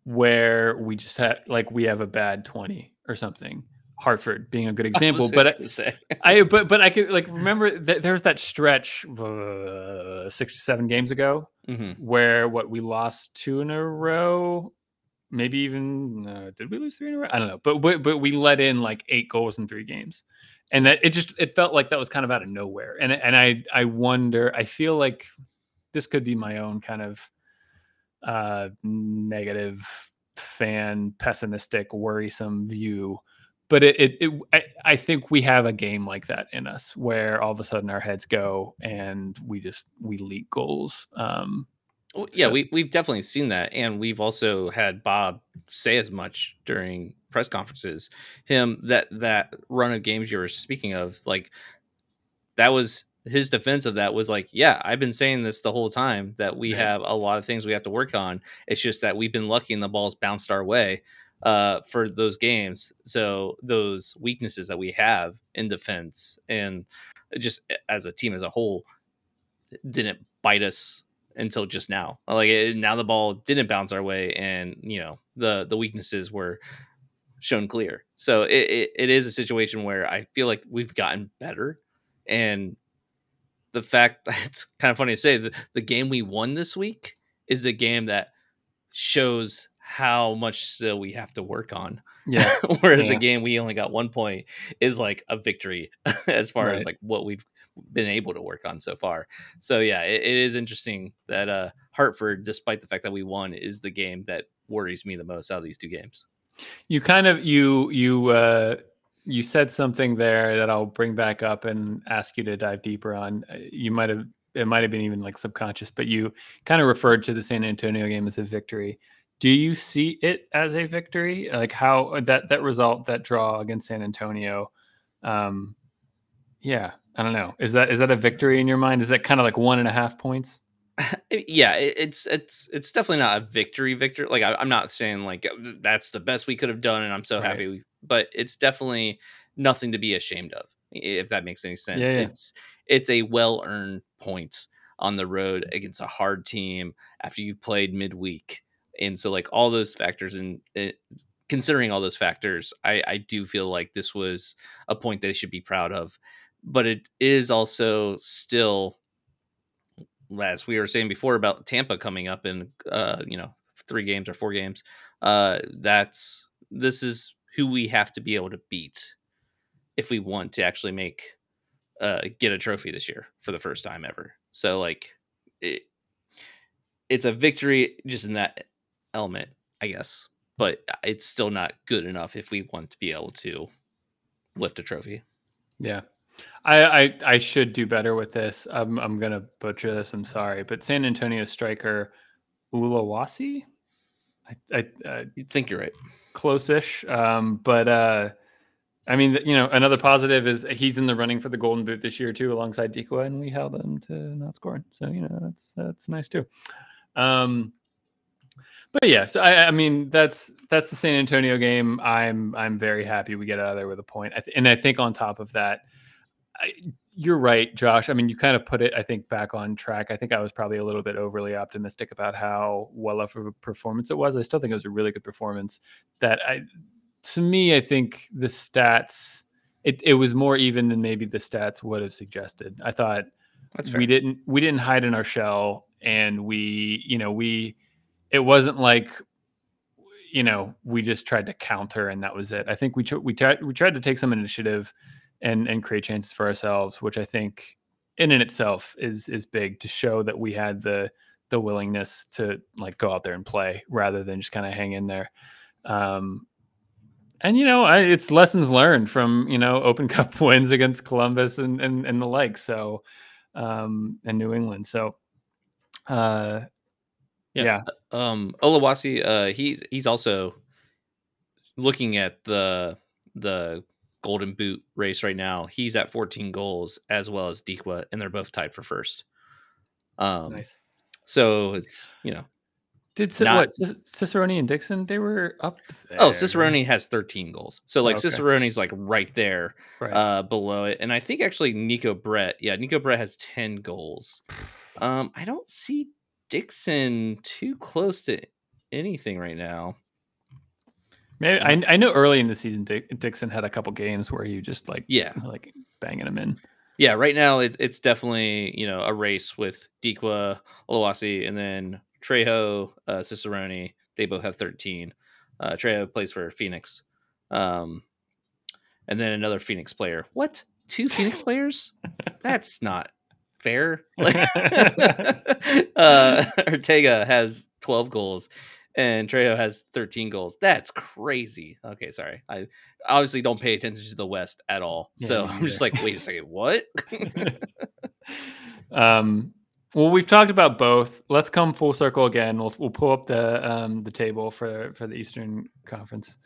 where we just had like we have a bad twenty or something. Hartford being a good example, but I, I but but I could like remember that there was that stretch uh, six to seven games ago mm-hmm. where what we lost two in a row. Maybe even uh, did we lose three in a row? I don't know, but, but but we let in like eight goals in three games, and that it just it felt like that was kind of out of nowhere. And and I I wonder, I feel like this could be my own kind of uh, negative fan, pessimistic, worrisome view, but it it, it I, I think we have a game like that in us where all of a sudden our heads go and we just we leak goals. Um, Well, yeah, so. we, we've definitely seen that. And we've also had Bob say as much during press conferences. Him, that that run of games you were speaking of, like, that was his defense of that was like, yeah, I've been saying this the whole time that we right. have a lot of things we have to work on. It's just that we've been lucky and the ball's bounced our way uh, for those games. So those weaknesses that we have in defense and just as a team as a whole didn't bite us until just now. Like it, now the ball didn't bounce our way, and you know the the weaknesses were shown clear. So it, it it is a situation where I feel like we've gotten better, and the fact it's kind of funny to say the, the game we won this week is the game that shows how much still we have to work on. Yeah. Whereas yeah. the game we only got one point is like a victory as far right. as like what we've been able to work on so far. So yeah, it, it is interesting that uh Hartford, despite the fact that we won, is the game that worries me the most out of these two games. You kind of you you uh you said something there that I'll bring back up and ask you to dive deeper on. You might have it might have been even like subconscious, but you kind of referred to the San Antonio game as a victory. Do you see it as a victory? Like how that, that result, that draw against San Antonio? Um, yeah, I don't know. Is that is that a victory in your mind? Is that kind of like one and a half points? Yeah, it's it's it's definitely not a victory. Victor, like I, I'm not saying like that's the best we could have done, and I'm so right. happy. We, but it's definitely nothing to be ashamed of, if that makes any sense. Yeah, yeah. It's it's a well earned point. on the road against a hard team after you've played midweek. And so like all those factors and considering all those factors, I, I do feel like this was a point they should be proud of, but it is also still, as we were saying before about Tampa coming up in, uh, you know, three games or four games. Uh, that's, this is who we have to be able to beat if we want to actually make, uh, get a trophy this year for the first time ever. So like it, it's a victory just in that element, I guess, but it's still not good enough if we want to be able to lift a trophy. Yeah. I, I, I should do better with this. I'm, I'm going to butcher this. I'm sorry, but San Antonio striker Olawasi. I, I, I think you're right. Close-ish. Um, but, uh, I mean, you know, another positive is he's in the running for the Golden Boot this year too, alongside Dequa, and we held him to not scoring. So, you know, that's, that's nice too. Um, but yeah, so I, I mean, that's, that's the San Antonio game. I'm, I'm very happy we get out of there with a point. I th- and I think on top of that, I, you're right, Josh. I mean, you kind of put it, I think, back on track. I think I was probably a little bit overly optimistic about how well of a performance it was. I still think it was a really good performance. That I, to me, I think the stats, it, it was more even than maybe the stats would have suggested. I thought That's fair. we didn't we didn't hide in our shell, and we, you know, we, it wasn't like, you know, we just tried to counter and that was it. I think we we tried we tried to take some initiative and and create chances for ourselves, which I think in and itself is, is big to show that we had the, the willingness to like go out there and play rather than just kind of hang in there. Um, and, you know, I, it's lessons learned from, you know, Open Cup wins against Columbus and, and, and the like. So, um, and New England. So, uh, yeah. yeah. Um, Olawasi, uh, he's, he's also looking at the, the, Golden Boot race right now. He's at fourteen goals as well as Dequa, and they're both tied for first. Um, nice. So it's, you know, did C- not... what Cicerone and Dixon, they were up there. Oh, Cicerone has thirteen goals. So like, okay. Cicerone's like right there, right. Uh, below it. And I think actually Nico Brett, yeah, Nico Brett has ten goals. Um, I don't see Dixon too close to anything right now. Maybe, I, I know early in the season, Dick, Dixon had a couple games where you just like, yeah, like banging him in. Yeah, right now it, it's definitely, you know, a race with Dequa, Olawasi, and then Trejo, uh, Cicerone. They both have thirteen. Uh, Trejo plays for Phoenix. Um, and then another Phoenix player. What? Two Phoenix players? That's not fair. uh, Ortega has twelve goals. And Trejo has thirteen goals. That's crazy. Okay, sorry. I obviously don't pay attention to the West at all. Yeah, so I'm just like, wait a second, what? um, well, we've talked about both. Let's come full circle again. We'll we'll pull up the um, the table for, for the Eastern Conference.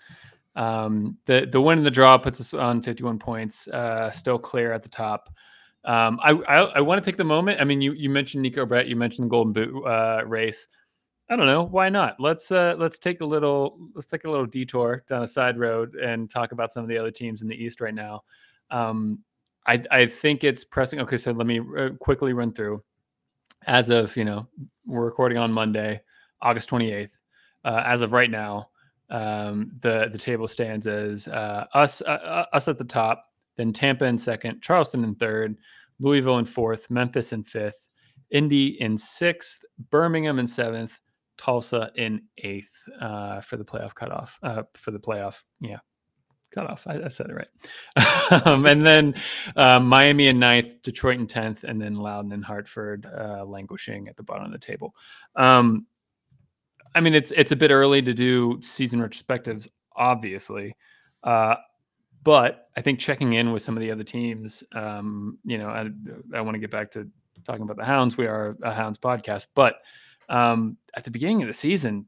Um, the the win and the draw puts us on fifty-one points, uh, still clear at the top. Um, I I, I want to take the moment. I mean, you, you mentioned Nico Brett. You mentioned the Golden Boot uh, race. I don't know. Why not? Let's uh, let's take a little let's take a little detour down a side road and talk about some of the other teams in the East right now. Um, I, I think it's pressing. Okay, so let me quickly run through. As of, you know, we're recording on Monday, August twenty-eighth. Uh, as of right now, um, the the table stands as uh, us uh, us at the top, then Tampa in second, Charleston in third, Louisville in fourth, Memphis in fifth, Indy in sixth, Birmingham in seventh. Tulsa in eighth uh, for the playoff cutoff. Uh, for the playoff, yeah, cutoff. I, I said it right. um, and then uh, Miami in ninth, Detroit in tenth, and then Loudoun and Hartford uh, languishing at the bottom of the table. Um, I mean, it's it's a bit early to do season retrospectives, obviously, uh, but I think checking in with some of the other teams. Um, you know, I I want to get back to talking about the Hounds. We are a Hounds podcast, but. Um, at the beginning of the season,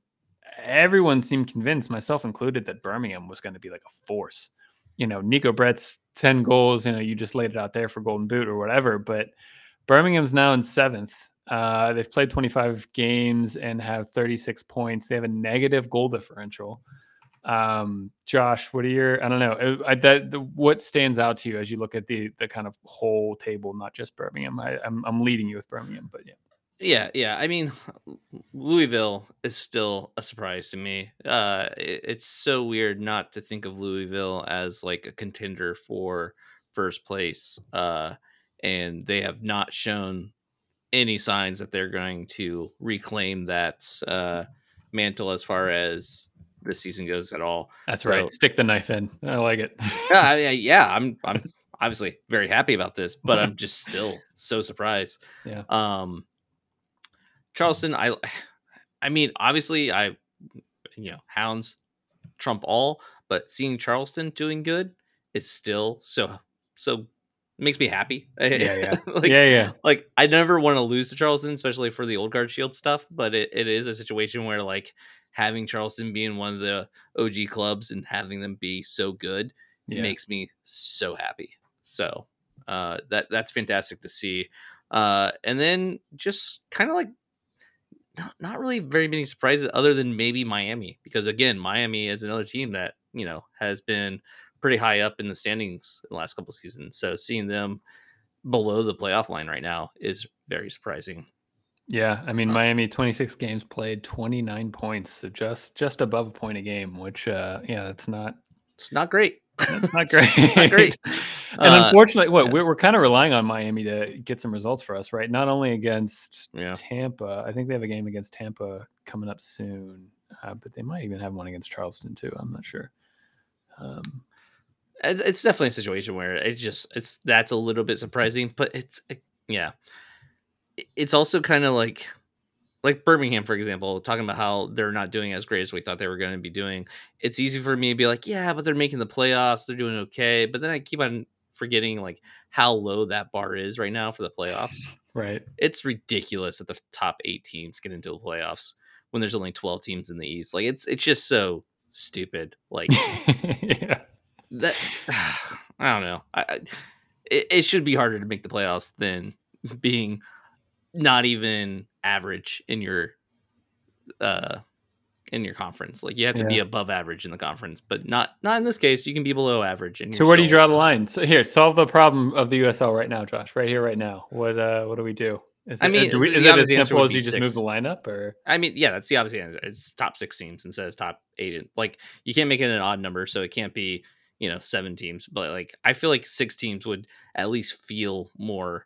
everyone seemed convinced, myself included, that Birmingham was going to be like a force. You know, Nico Brett's ten goals, you know, you just laid it out there for Golden Boot or whatever, but Birmingham's now in seventh. Uh, they've played twenty-five games and have thirty-six points. They have a negative goal differential. Um, Josh, what are your, I don't know, I, that, the, what stands out to you as you look at the the kind of whole table, not just Birmingham? I, I'm I'm leading you with Birmingham, but yeah. Yeah, yeah. I mean, Louisville is still a surprise to me. Uh, it, it's so weird not to think of Louisville as like a contender for first place. Uh, and they have not shown any signs that they're going to reclaim that uh, mantle as far as this season goes at all. That's so, right. Stick the knife in. I like it. yeah, I, yeah. I'm I'm obviously very happy about this, but I'm just still so surprised. Yeah. Um, Charleston, I, I mean, obviously, I, you know, Hounds trump all, but seeing Charleston doing good is still so, so makes me happy. Yeah, yeah, like, yeah, yeah. Like, I never want to lose to Charleston, especially for the old guard shield stuff, but it, it is a situation where, like, having Charleston being one of the O G clubs and having them be so good yeah. makes me so happy. So uh, that that's fantastic to see. Uh, and then just kind of like, Not, not really very many surprises other than maybe Miami, because again, Miami is another team that, you know, has been pretty high up in the standings in the last couple of seasons. So seeing them below the playoff line right now is very surprising. Yeah. I mean, um, Miami, twenty-six games played, twenty-nine points. So just, just above a point a game, which, uh, yeah, it's not, it's not great. It's not great. It's not great. And uh, unfortunately, what yeah. we're, we're kind of relying on Miami to get some results for us, right? Not only against yeah. Tampa. I think they have a game against Tampa coming up soon, uh, but they might even have one against Charleston too. I'm not sure. Um, it's, it's definitely a situation where it just it's that's a little bit surprising, but it's it, yeah. It's also kind of like like Birmingham, for example, talking about how they're not doing as great as we thought they were going to be doing. It's easy for me to be like, yeah, but they're making the playoffs, they're doing okay, but then I keep on forgetting like how low that bar is right now for the playoffs. Right. It's ridiculous that the top eight teams get into the playoffs when there's only twelve teams in the East. Like it's, it's just so stupid. Like yeah. that, I don't know. I, I it, it should be harder to make the playoffs than being not even average in your, uh, in your conference. Like you have to yeah. be above average in the conference, but not not in this case. You can be below average. And so where do you draw the line? So here, solve the problem of the U S L right now, Josh, right here, right now. What uh what do we do? Is I it, mean, do we, is it as simple as you six. just move the lineup? Or I mean, yeah, that's the obvious answer. It's top six teams instead of top eight. Like you can't make it an odd number, so it can't be, you know, seven teams. But like I feel like six teams would at least feel more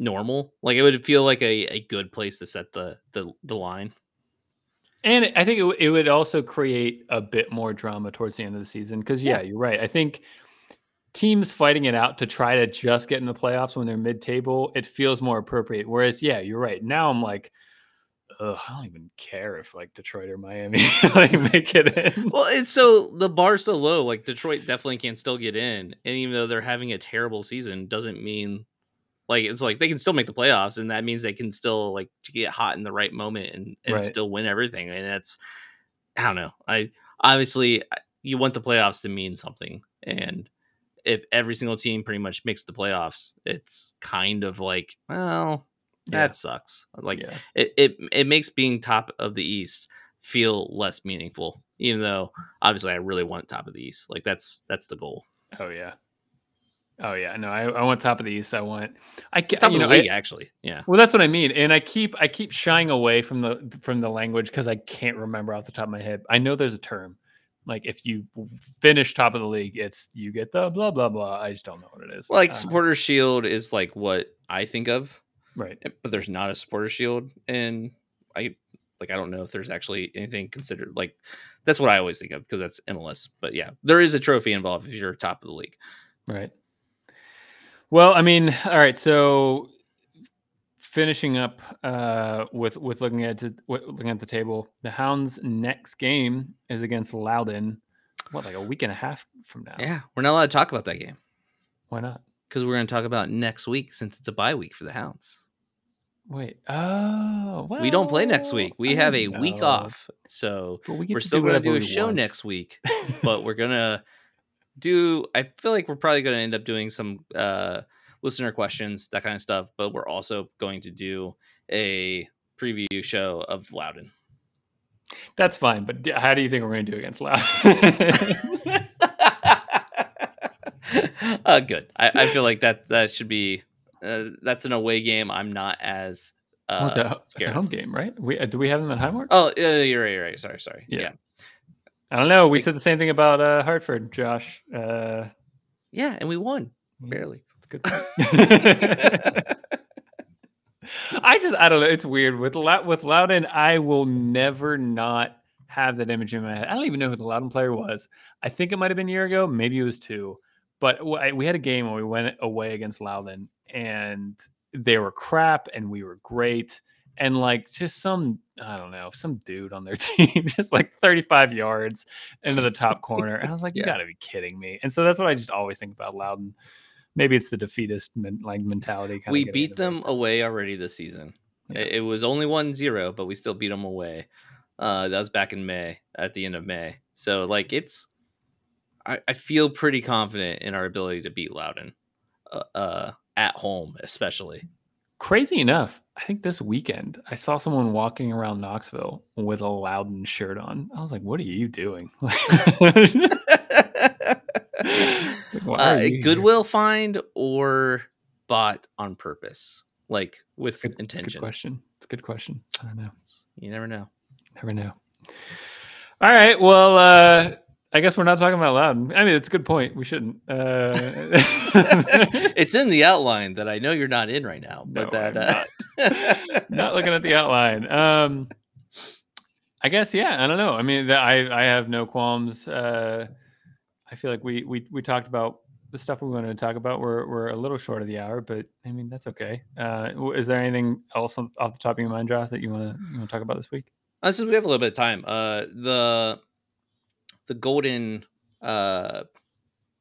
normal. Like it would feel like a, a good place to set the the, the line. And I think it, it would also create a bit more drama towards the end of the season. Because, yeah, yeah, you're right. I think teams fighting it out to try to just get in the playoffs when they're mid-table, it feels more appropriate. Whereas, yeah, you're right. Now I'm like, ugh, I don't even care if, like, Detroit or Miami like make it in. Well, it's so the bar's so low. Like, Detroit definitely can still get in. And even though they're having a terrible season, doesn't mean, like, it's like they can still make the playoffs, and that means they can still like get hot in the right moment and, and right. still win everything. And that's, I don't know. I obviously you want the playoffs to mean something. And if every single team pretty much makes the playoffs, it's kind of like, well, yeah. that sucks. Like yeah. it, it, it makes being top of the East feel less meaningful, even though obviously I really want top of the East. Like that's, that's the goal. Oh yeah. Oh yeah, no, I, I want top of the East. I want, I top you know, of the league, I, actually, yeah. Well, that's what I mean, and I keep I keep shying away from the from the language because I can't remember off the top of my head. I know there's a term, like if you finish top of the league, it's you get the blah blah blah. I just don't know what it is. Like uh, supporter shield is like what I think of, right? But there's not a supporter shield, and I like I don't know if there's actually anything considered like that's what I always think of because that's M L S. But yeah, there is a trophy involved if you're top of the league, right? Well, I mean, all right. So, finishing up uh, with with looking at to, looking at the table, the Hounds' next game is against Loudoun. What, like a week and a half from now? Yeah, we're not allowed to talk about that game. Why not? Because we're going to talk about next week since it's a bye week for the Hounds. Wait, oh, well, we don't play next week. We I have a know. week off, so we we're still going to do, gonna do a show want. next week, but we're gonna. do I feel like we're probably going to end up doing some uh listener questions, that kind of stuff, but we're also going to do a preview show of Loudoun. That's fine, but how do you think we're going to do against Loud? uh, good. I, I feel like that that should be uh, that's an away game. I'm not as uh, well, it's, a, it's a home game, right? We uh, do we have them at Highmark? Oh, uh, you're right. You're right. Sorry, sorry. Yeah. yeah. I don't know. We like, said the same thing about uh, Hartford, Josh. Uh, yeah, and we won barely. It's good. I just I don't know. It's weird with with Loudoun. I will never not have that image in my head. I don't even know who the Loudoun player was. I think it might have been a year ago. Maybe it was two. But we had a game where we went away against Loudoun, and they were crap, and we were great. And like just some, I don't know, some dude on their team, just like thirty-five yards into the top corner. And I was like, yeah. You got to be kidding me. And so that's what I just always think about Loudoun. Maybe it's the defeatist men- like mentality. Kind we of beat them it. away already this season. Yeah. It was only one zero, but we still beat them away. Uh, that was back in May, at the end of May. So like it's, I, I feel pretty confident in our ability to beat Loudoun uh, uh, at home, especially. Crazy enough, I think this weekend I saw someone walking around Knoxville with a Loudoun shirt on. I was like, "What are you doing?" uh, you Goodwill find or bought on purpose, like with good, intention. Good question. It's a good question. I don't know. You never know. Never know. All right. Well, uh, I guess we're not talking about Loudoun. I mean, it's a good point. We shouldn't. Uh... it's in the outline that I know you're not in right now, but no, that I'm uh... not. Not looking at the outline. Um, I guess, yeah. I don't know. I mean, I I have no qualms. Uh, I feel like we we we talked about the stuff we wanted to talk about. We're we're a little short of the hour, but I mean that's okay. Uh, is there anything else off the top of your mind, Josh, that you want to you want to talk about this week? Uh, since we have a little bit of time, uh, the. The golden uh,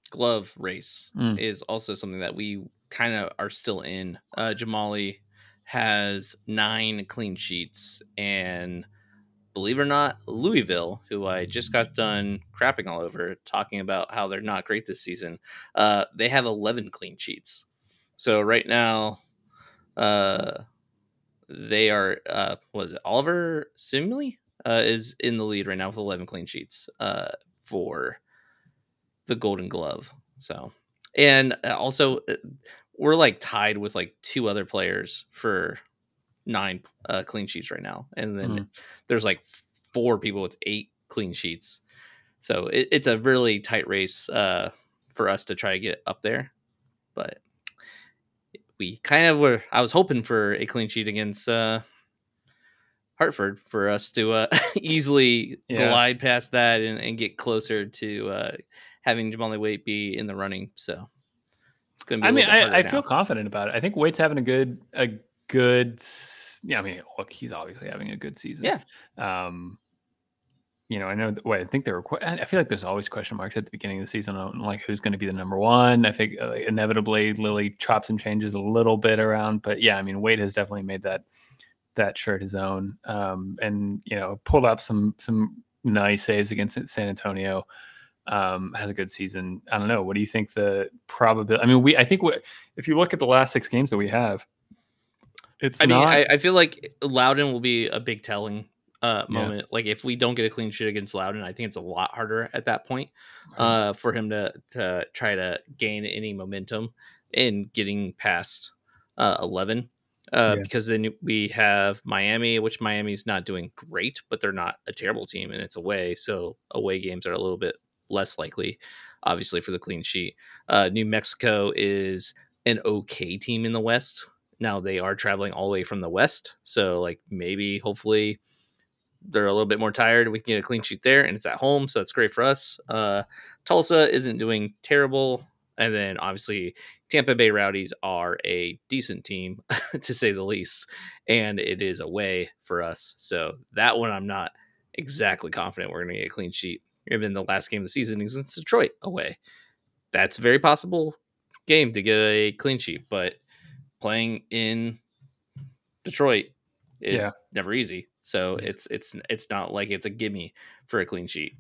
glove race mm. is also something that we kind of are still in. Uh, Jahmali has nine clean sheets, and believe it or not, Louisville, who I just got done crapping all over, talking about how they're not great this season, uh, they have eleven clean sheets. So right now, uh, they are, uh, what is it, Oliver Simley? Uh, is in the lead right now with eleven clean sheets uh, for the Golden Glove. So, and also we're like tied with like two other players for nine uh, clean sheets right now. And then mm. there's like four people with eight clean sheets. So it, it's a really tight race uh, for us to try to get up there. But we kind of were, I was hoping for a clean sheet against uh Hartford for us to uh, easily yeah. glide past that and, and get closer to uh, having Jahmali Waite be in the running. So it's going to be, I mean, I, I feel confident about it. I think Waite's having a good, a good, yeah, I mean, look, he's obviously having a good season. Yeah. Um, you know, I know, wait, I think there were, I feel like there's always question marks at the beginning of the season on like who's going to be the number one. I think uh, inevitably Lily chops and changes a little bit around, but yeah, I mean, Waite has definitely made that. that shirt his own um and you know pulled up some some nice saves against San Antonio. Um has a good season. I don't know, what do you think the probability? I mean we I think we, if you look at the last six games that we have, it's I not... mean I, I feel like Loudoun will be a big telling uh moment. Yeah. Like if we don't get a clean sheet against Loudoun, I think it's a lot harder at that point uh for him to to try to gain any momentum in getting past uh eleven. Uh, yeah. Because then we have Miami, which Miami's not doing great, but they're not a terrible team, and it's away. So away games are a little bit less likely, obviously, for the clean sheet. Uh, New Mexico is an okay team in the West. Now they are traveling all the way from the West. So like maybe hopefully they're a little bit more tired. We can get a clean sheet there, and it's at home. So that's great for us. Uh, Tulsa isn't doing terrible. And then obviously Tampa Bay Rowdies are a decent team to say the least, and it is away for us. So that one, I'm not exactly confident we're going to get a clean sheet. Even the last game of the season is against Detroit away. That's a very possible game to get a clean sheet, but playing in Detroit is yeah. never easy. So it's, it's, it's not like it's a gimme for a clean sheet.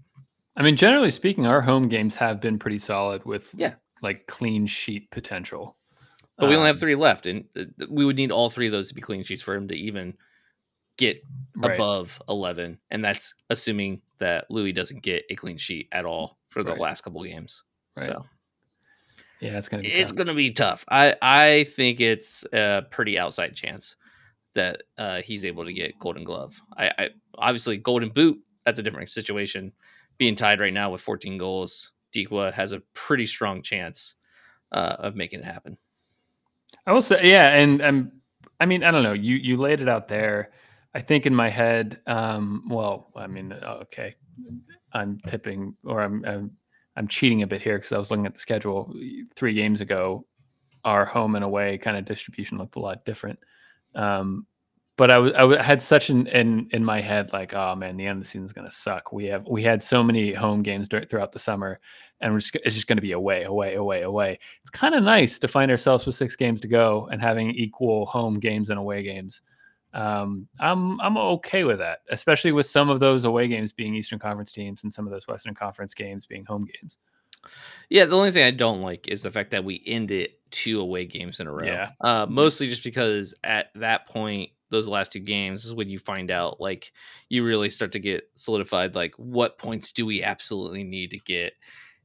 I mean, generally speaking, our home games have been pretty solid with, yeah. like clean sheet potential, but we only um, have three left, and we would need all three of those to be clean sheets for him to even get right. above eleven, and that's assuming that Louis doesn't get a clean sheet at all for the right. last couple games. Right. So, yeah, it's gonna be it's tough. gonna be tough. I I think it's a pretty outside chance that uh, he's able to get Golden Glove. I, I obviously Golden Boot. That's a different situation. Being tied right now with fourteen goals, Dequa has a pretty strong chance uh, of making it happen. I will say, yeah, and and I mean, I don't know. You you laid it out there. I think in my head, um, well, I mean, okay, I'm tipping or I'm I'm, I'm cheating a bit here because I was looking at the schedule three games ago. Our home and away kind of distribution looked a lot different, um, but I, w- I w- had such an in in my head like, oh man, the end of the season is going to suck. We have we had so many home games during, throughout the summer, and we're just, it's just going to be away, away, away, away. It's kind of nice to find ourselves with six games to go and having equal home games and away games. Um, I'm I'm okay with that, especially with some of those away games being Eastern Conference teams and some of those Western Conference games being home games. Yeah, the only thing I don't like is the fact that we ended two away games in a row. Yeah. Uh, mostly just because at that point, those last two games is when you find out, like, you really start to get solidified, like, what points do we absolutely need to get?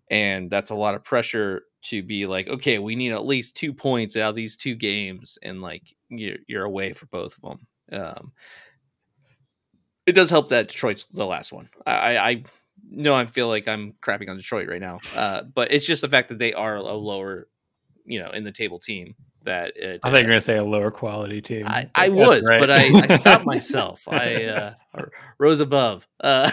And that's a lot of pressure to be like, okay, we need at least two points out of these two games, and like you're, you're away for both of them. Um, it does help that Detroit's the last one. I, I know I feel like I'm crapping on Detroit right now, uh, but it's just the fact that they are a lower, you know, in the table team. That it, I thought you were going to say a lower quality team. I, I was, right. but I, I stopped myself. I uh, rose above. Uh,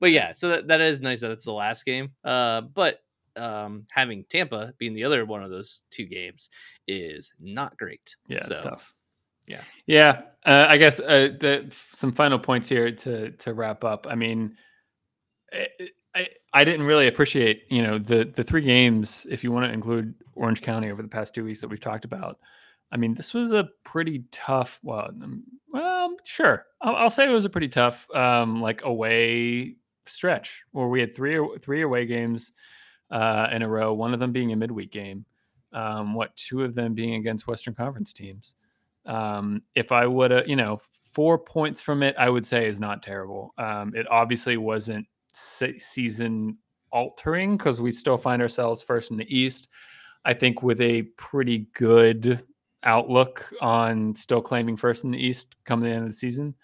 but yeah, so that, that is nice that it's the last game. Uh, but um, having Tampa being the other one of those two games is not great. Yeah, so, it's tough. Yeah, yeah. Uh, I guess uh, the, some final points here to to wrap up. I mean. It, I, I didn't really appreciate, you know, the the three games, if you want to include Orange County over the past two weeks that we've talked about. I mean, this was a pretty tough, well, well sure. I'll, I'll say it was a pretty tough, um, like, away stretch where we had three three away games uh, in a row, one of them being a midweek game, um, what, two of them being against Western Conference teams. Um, if I would have, you know, four points from it, I would say is not terrible. Um, it obviously wasn't season altering because we still find ourselves first in the East. I think with a pretty good outlook on still claiming first in the East come the end of the season.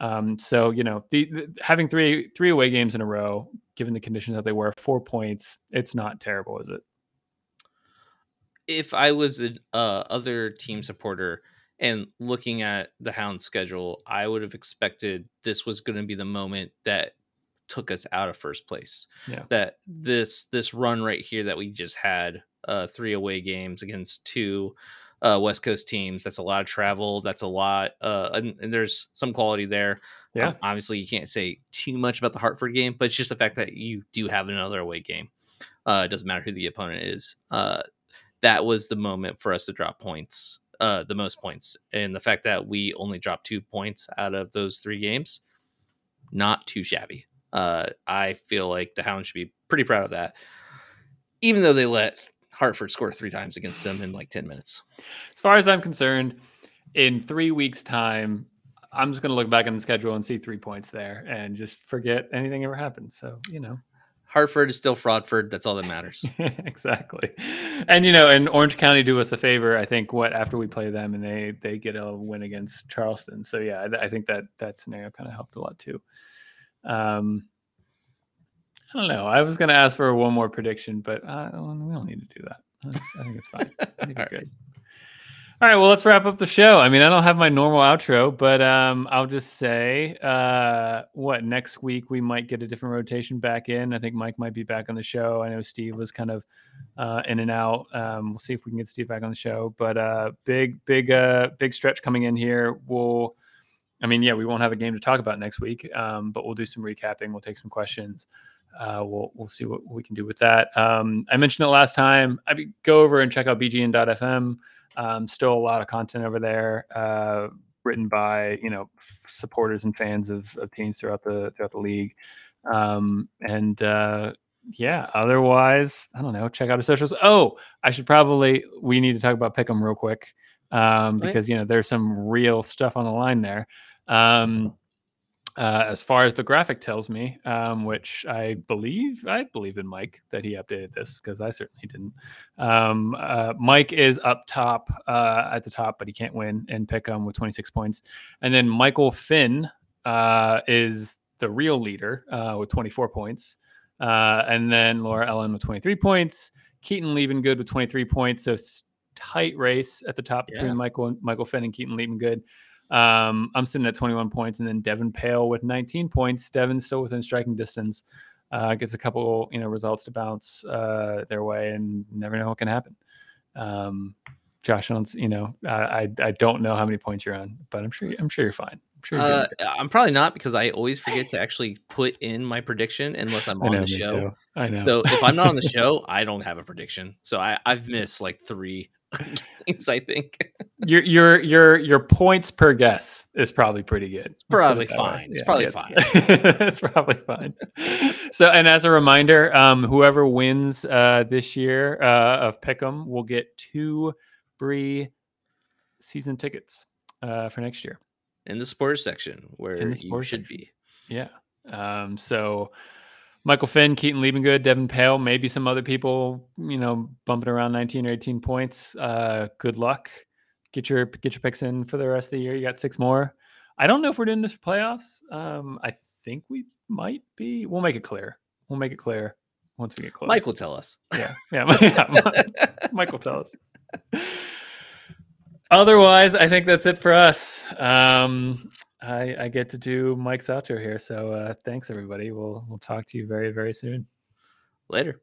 Um, so, you know, the, the, having three three away games in a row, given the conditions that they were, four points, it's not terrible, is it? If I was an uh, other team supporter and looking at the Hounds schedule, I would have expected this was going to be the moment that took us out of first place. Yeah. That this this run right here that we just had, uh, three away games against two uh, West Coast teams. That's a lot of travel. That's a lot. Uh, and, and there's some quality there. Yeah. Um, obviously, you can't say too much about the Hartford game, but it's just the fact that you do have another away game. Uh, it doesn't matter who the opponent is. Uh, that was the moment for us to drop points, uh, the most points. And the fact that we only dropped two points out of those three games, not too shabby. Uh, I feel like the Hounds should be pretty proud of that, even though they let Hartford score three times against them in like ten minutes. As far as I'm concerned, in three weeks' time, I'm just going to look back on the schedule and see three points there and just forget anything ever happened. So, you know, Hartford is still Fraudford. That's all that matters. Exactly. And, you know, and Orange County do us a favor, I think, what after we play them and they, they get a win against Charleston. So, yeah, I, I think that that scenario kind of helped a lot, too. Um, I don't know. I was going to ask for one more prediction, but uh, we don't need to do that. That's, I think it's fine. I think it's good. All right. Well, let's wrap up the show. I mean, I don't have my normal outro, but um, I'll just say uh, what next week we might get a different rotation back in. I think Mike might be back on the show. I know Steve was kind of uh, in and out. Um, we'll see if we can get Steve back on the show. But uh, big, big, uh, big stretch coming in here. We'll. I mean, yeah, we won't have a game to talk about next week, um, but we'll do some recapping. We'll take some questions. Uh, we'll we'll see what we can do with that. Um, I mentioned it last time. I mean, go over and check out B G N dot F M. Um, still a lot of content over there, uh, written by you know supporters and fans of, of teams throughout the throughout the league. Um, and uh, yeah, otherwise, I don't know. Check out our socials. Oh, I should probably we need to talk about Pick'em real quick. um, right. because, you know, there's some real stuff on the line there. Um, uh, as far as the graphic tells me, um, which I believe, I believe in Mike that he updated this because I certainly didn't. Um, uh, Mike is up top uh, at the top, but he can't win and pick him with twenty-six points. And then Michael Finn uh, is the real leader uh, with twenty-four points. Uh, and then Laura Ellen with twenty-three points, Keaton Levengood with twenty-three points. So it's tight race at the top yeah. between Michael and Michael Finn and Keaton Levengood. Um, I'm sitting at twenty-one points, and then Devin Pale with nineteen points. Devin still within striking distance, uh, gets a couple, you know, results to bounce uh, their way, and never know what can happen. Um, Josh, you know, I I don't know how many points you're on, but I'm sure I'm sure you're fine. Sure uh, I'm probably not, because I always forget to actually put in my prediction unless I'm on know, the show. I know. So if I'm not on the show, I don't have a prediction. So I, I've missed like three games, I think. Your your your your points per guess is probably pretty good. It's probably fine. It's probably fine. It's probably fine. So, and as a reminder, um, whoever wins uh, this year uh, of Pick'em will get two free season tickets uh, for next year. In the sports section where you section. should be. Yeah. Um, so Michael Finn, Keaton Levengood, Devin Pale, maybe some other people, you know, bumping around nineteen or eighteen points. Uh, good luck. Get your, get your picks in for the rest of the year. You got six more. I don't know if we're doing this for playoffs. Um, I think we might be. We'll make it clear. We'll make it clear once we get close. Mike will tell us. Yeah. Yeah. yeah. Mike will tell us. Otherwise, I think that's it for us. Um, I, I get to do Mike's outro here. So uh, thanks, everybody. We'll we'll talk to you very, very soon. Later.